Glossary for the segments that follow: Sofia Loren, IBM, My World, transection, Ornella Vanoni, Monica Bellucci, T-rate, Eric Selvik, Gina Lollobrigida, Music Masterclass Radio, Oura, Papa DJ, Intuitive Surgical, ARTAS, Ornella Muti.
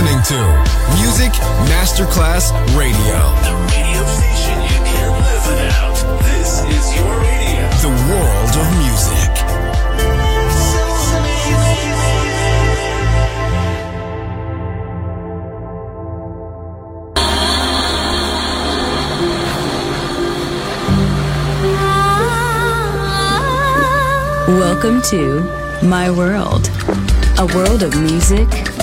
listening to Music Masterclass Radio. The radio station you can't live without. This is your radio. The world of music. Welcome to My World, a world of music,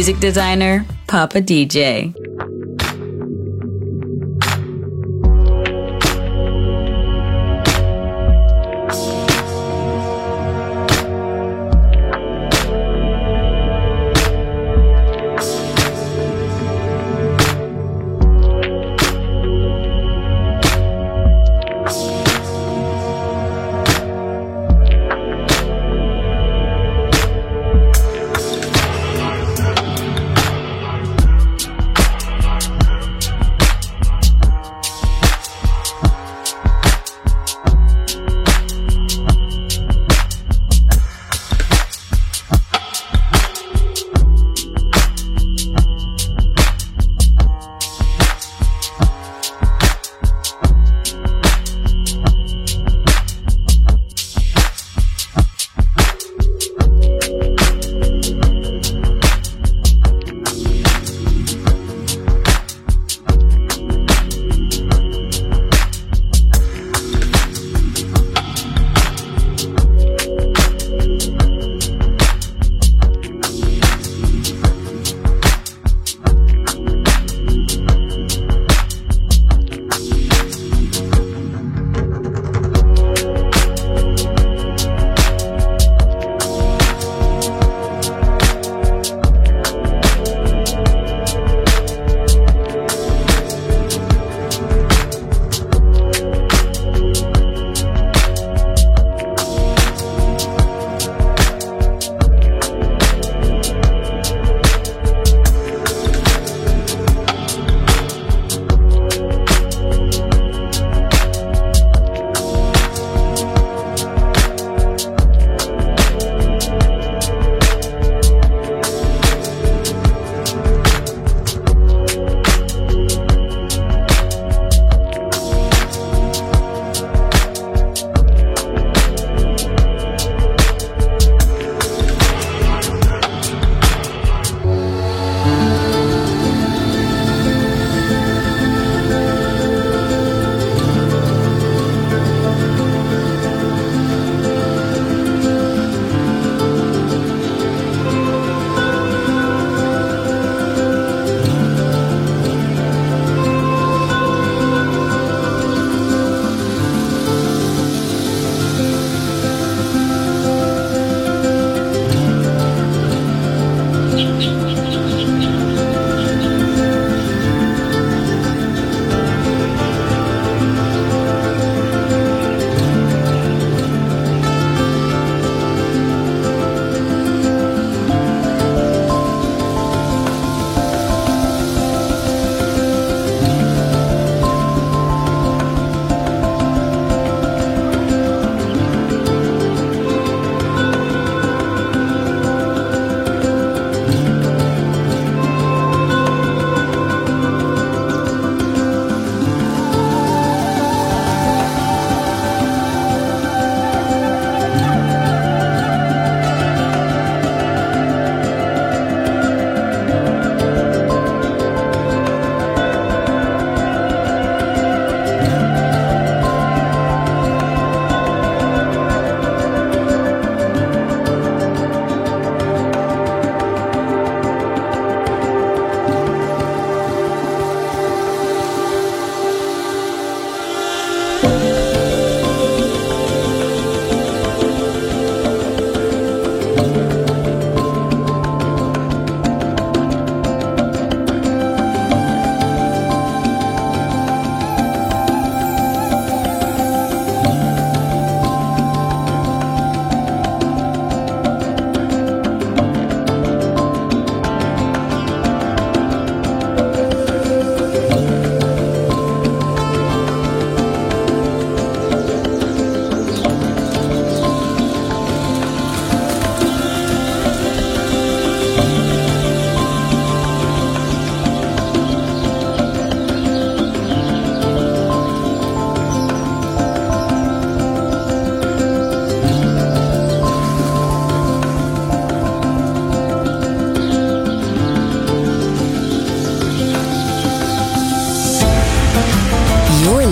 music designer, Papa DJ.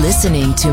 Listening to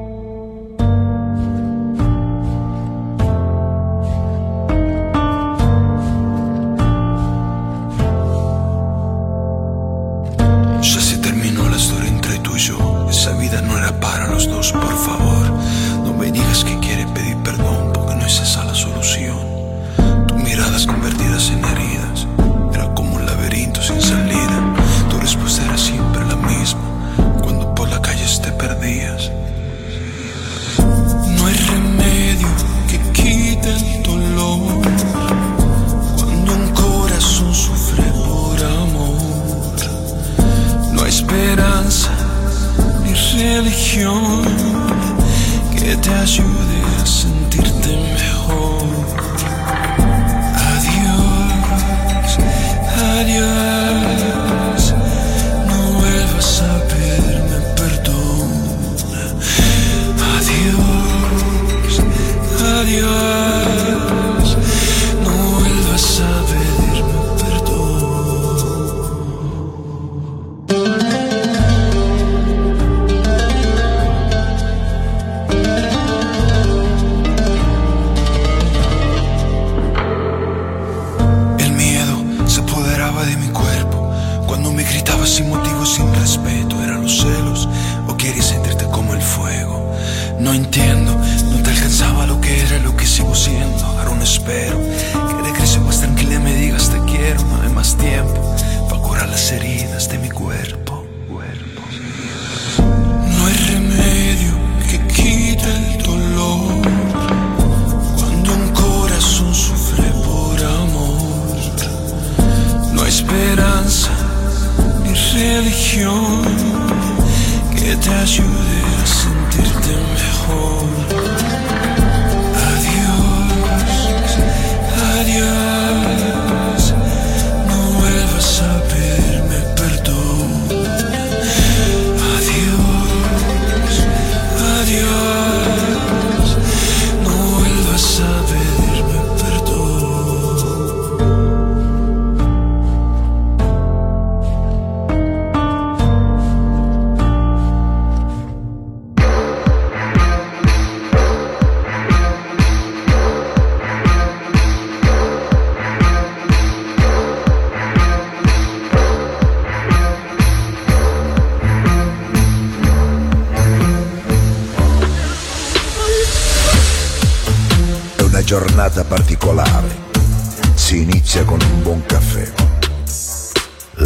canción que te ayude a sentirte mejor. Adiós, adiós, no vuelvas a pedirme perdón. Adiós, adiós, no vuelvas a pedirme perdón. Sin motivo, sin respeto, eran los celos o quieres sentirte como el fuego. No entiendo, no te alcanzaba lo que era, lo que sigo siendo. Ahora no espero que regrese más tranquila y me digas te quiero. No hay más tiempo para curar las heridas de mi cuerpo. No hay remedio que quite el dolor cuando un corazón sufre por amor. No hay esperanza, religión que te ayude a sentirte mejor. Adiós, adiós, no vuelvas a pedirme perdón. Adiós, adiós, no vuelvas a pedirme. Giornata particolare, si inizia con un buon caffè,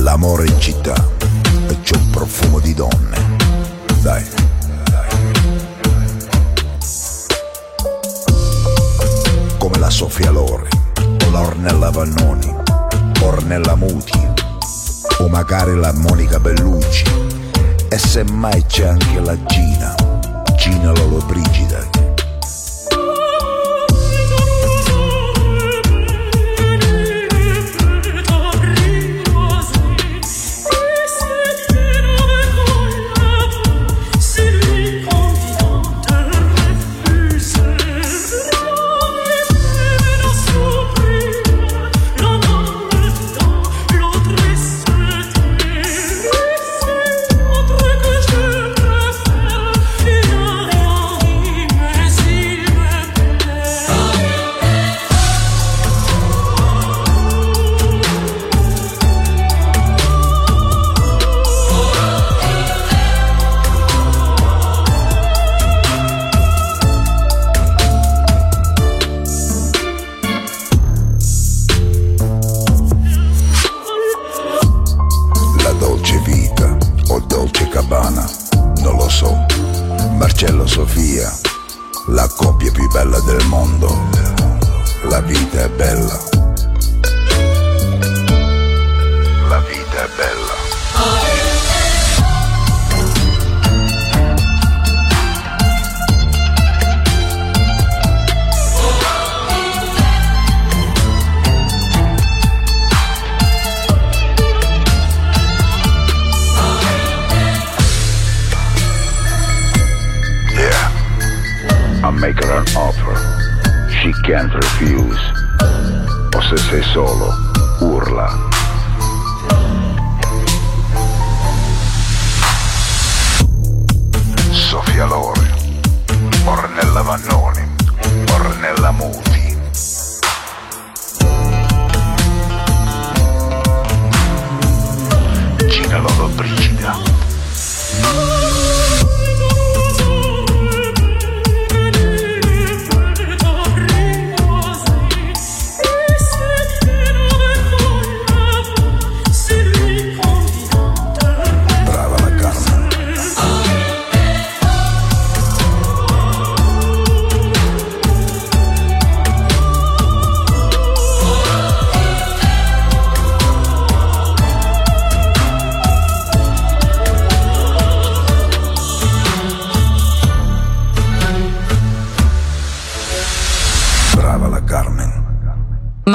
l'amore in città e c'è un profumo di donne, dai. Come la Sofia Loren, o la Ornella Vanoni, Ornella Muti, o magari la Monica Bellucci, e semmai c'è anche la Gina Lollobrigida.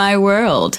My World,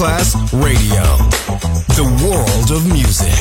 Masterclass Radio. The world of music.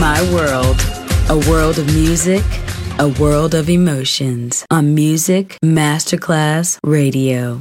My World, a world of music, a world of emotions on Music Masterclass Radio.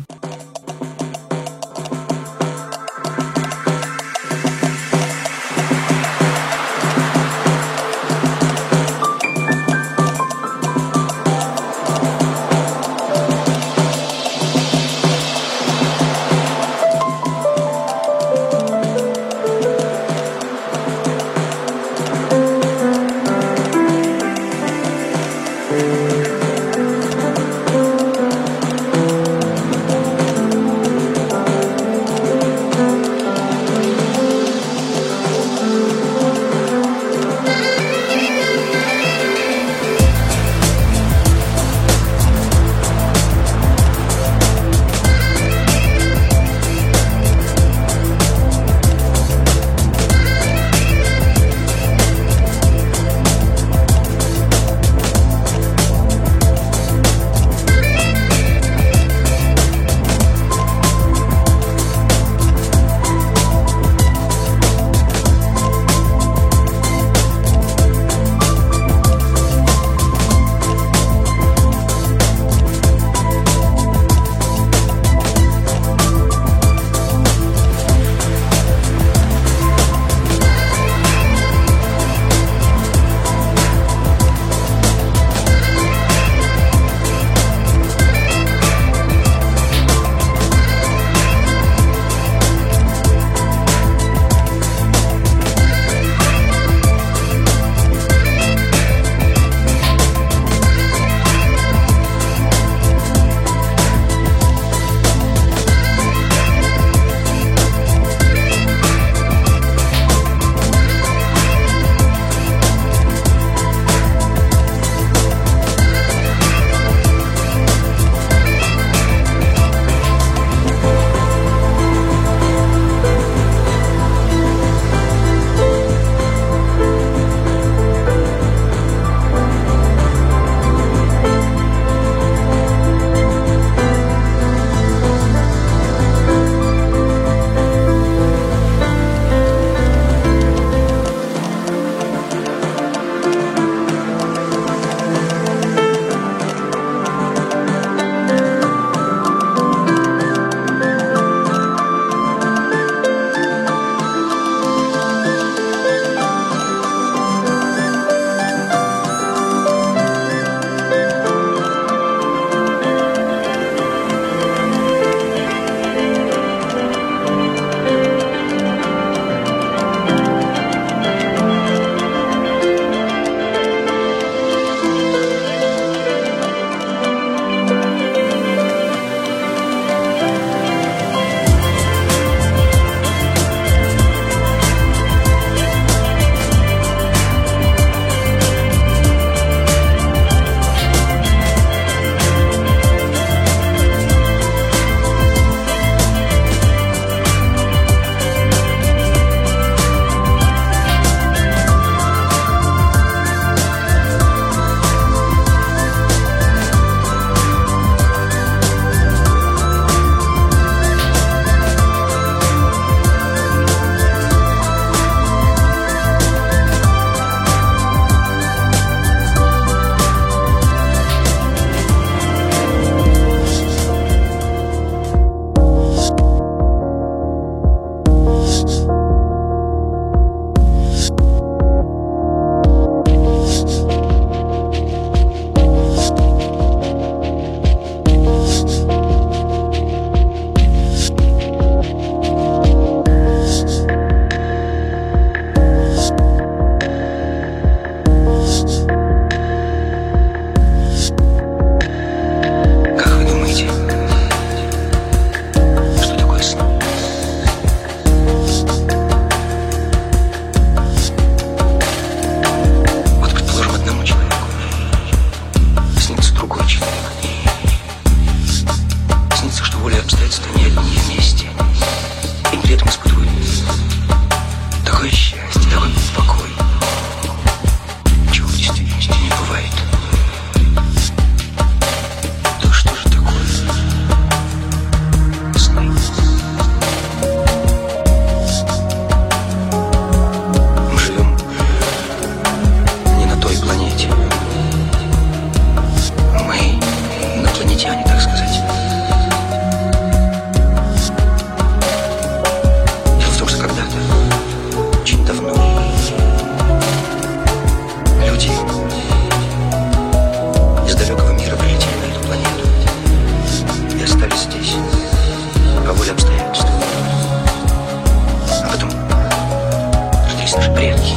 точно предки.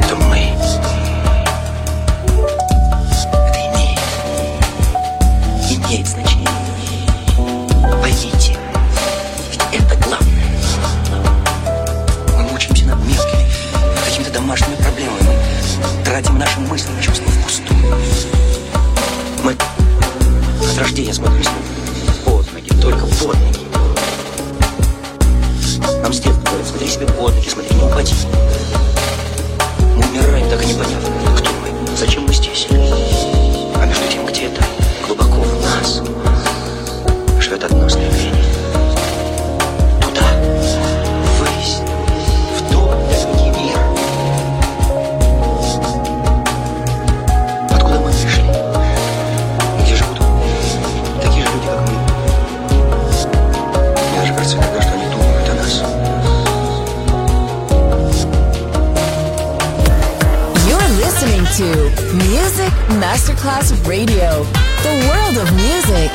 Это мы. Это имеет значение. Поймите, ведь это главное. Мы мучимся над мелкими, какими-то домашними проблемами. Мы тратим наши мысли и чувства впустую. Мы от рождения смотримся под ноги, только под ноги. Нам с детства говорят, смотри себе под ноги, смотри, не упади. Мы умираем, так и не поняв, кто мы, зачем мы здесь. А между тем где-то, глубоко в нас, живет одно стремление. Туда, ввысь, в тот дальний мир. Откуда мы пришли? Где живут такие же люди, как мы? Мне даже кажется, иногда, что они думают о нас. You're listening to Music Masterclass Radio, the world of music.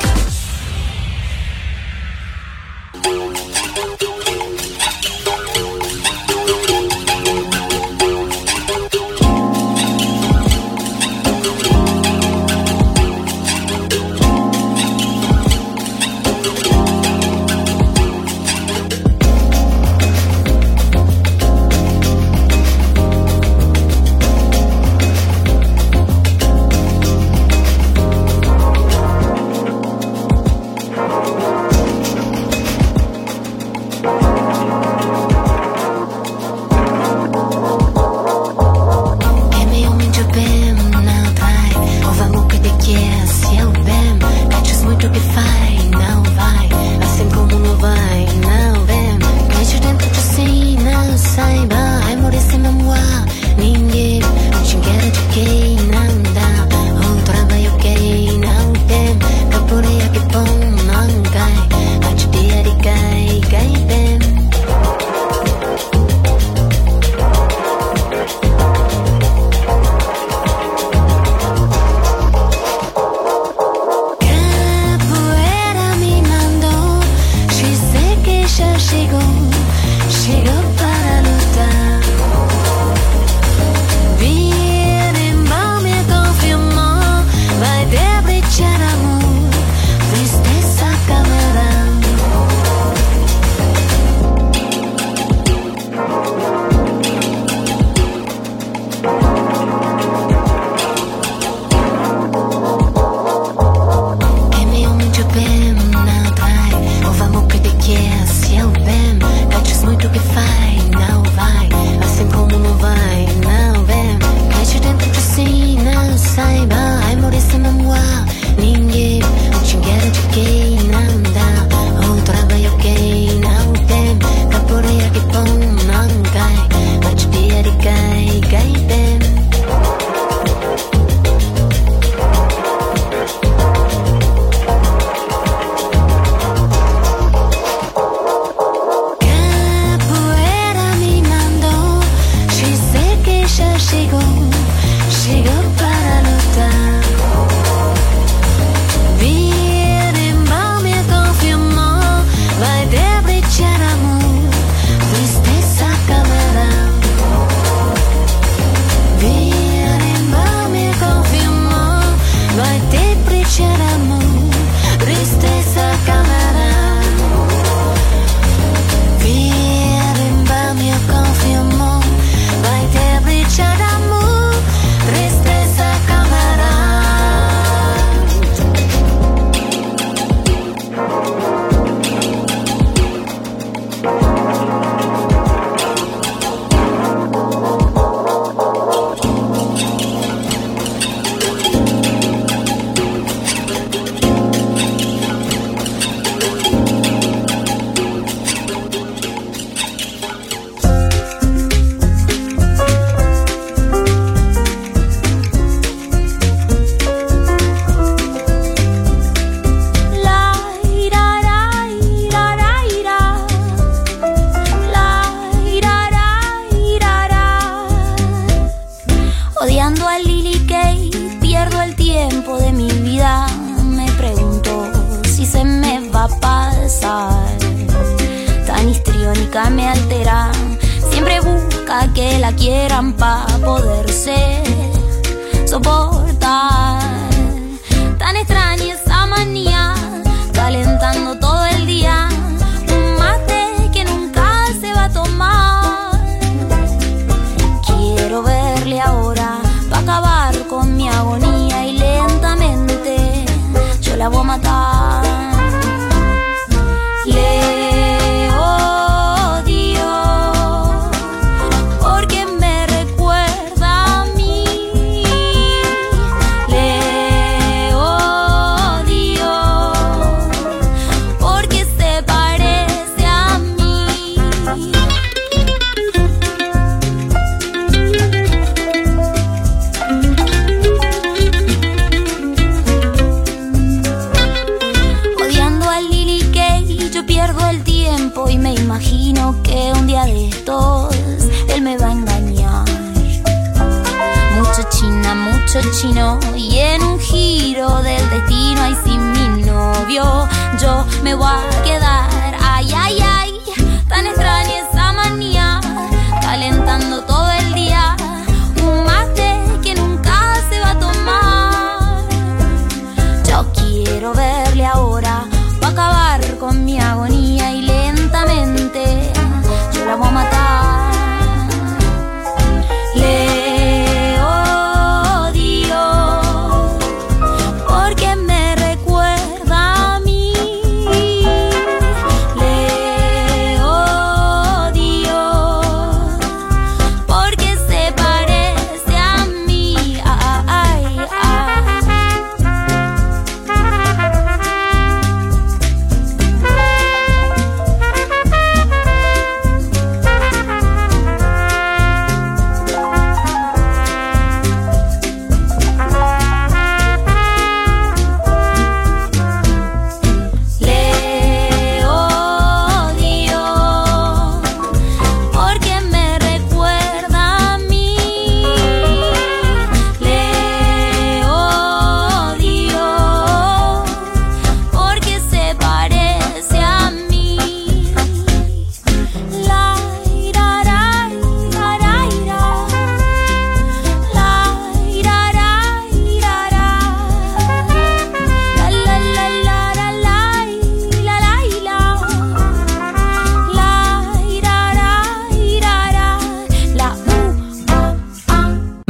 siempre busca que la quieran pa' poderse soportar. Tan extraña esa manía, calentando todo el día, un mate que nunca se va a tomar. Quiero verle ahora pa' acabar con mi agonía, y lentamente yo la voy a matar. Chino, y en un giro del destino y sin mi novio yo me voy a quedar. Ay, ay, ay, tan extraña esa manía, calentando todo el día, un mate que nunca se va a tomar. Yo quiero verle ahora pa' acabar con mi agonía, y lentamente yo la voy a matar.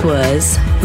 This was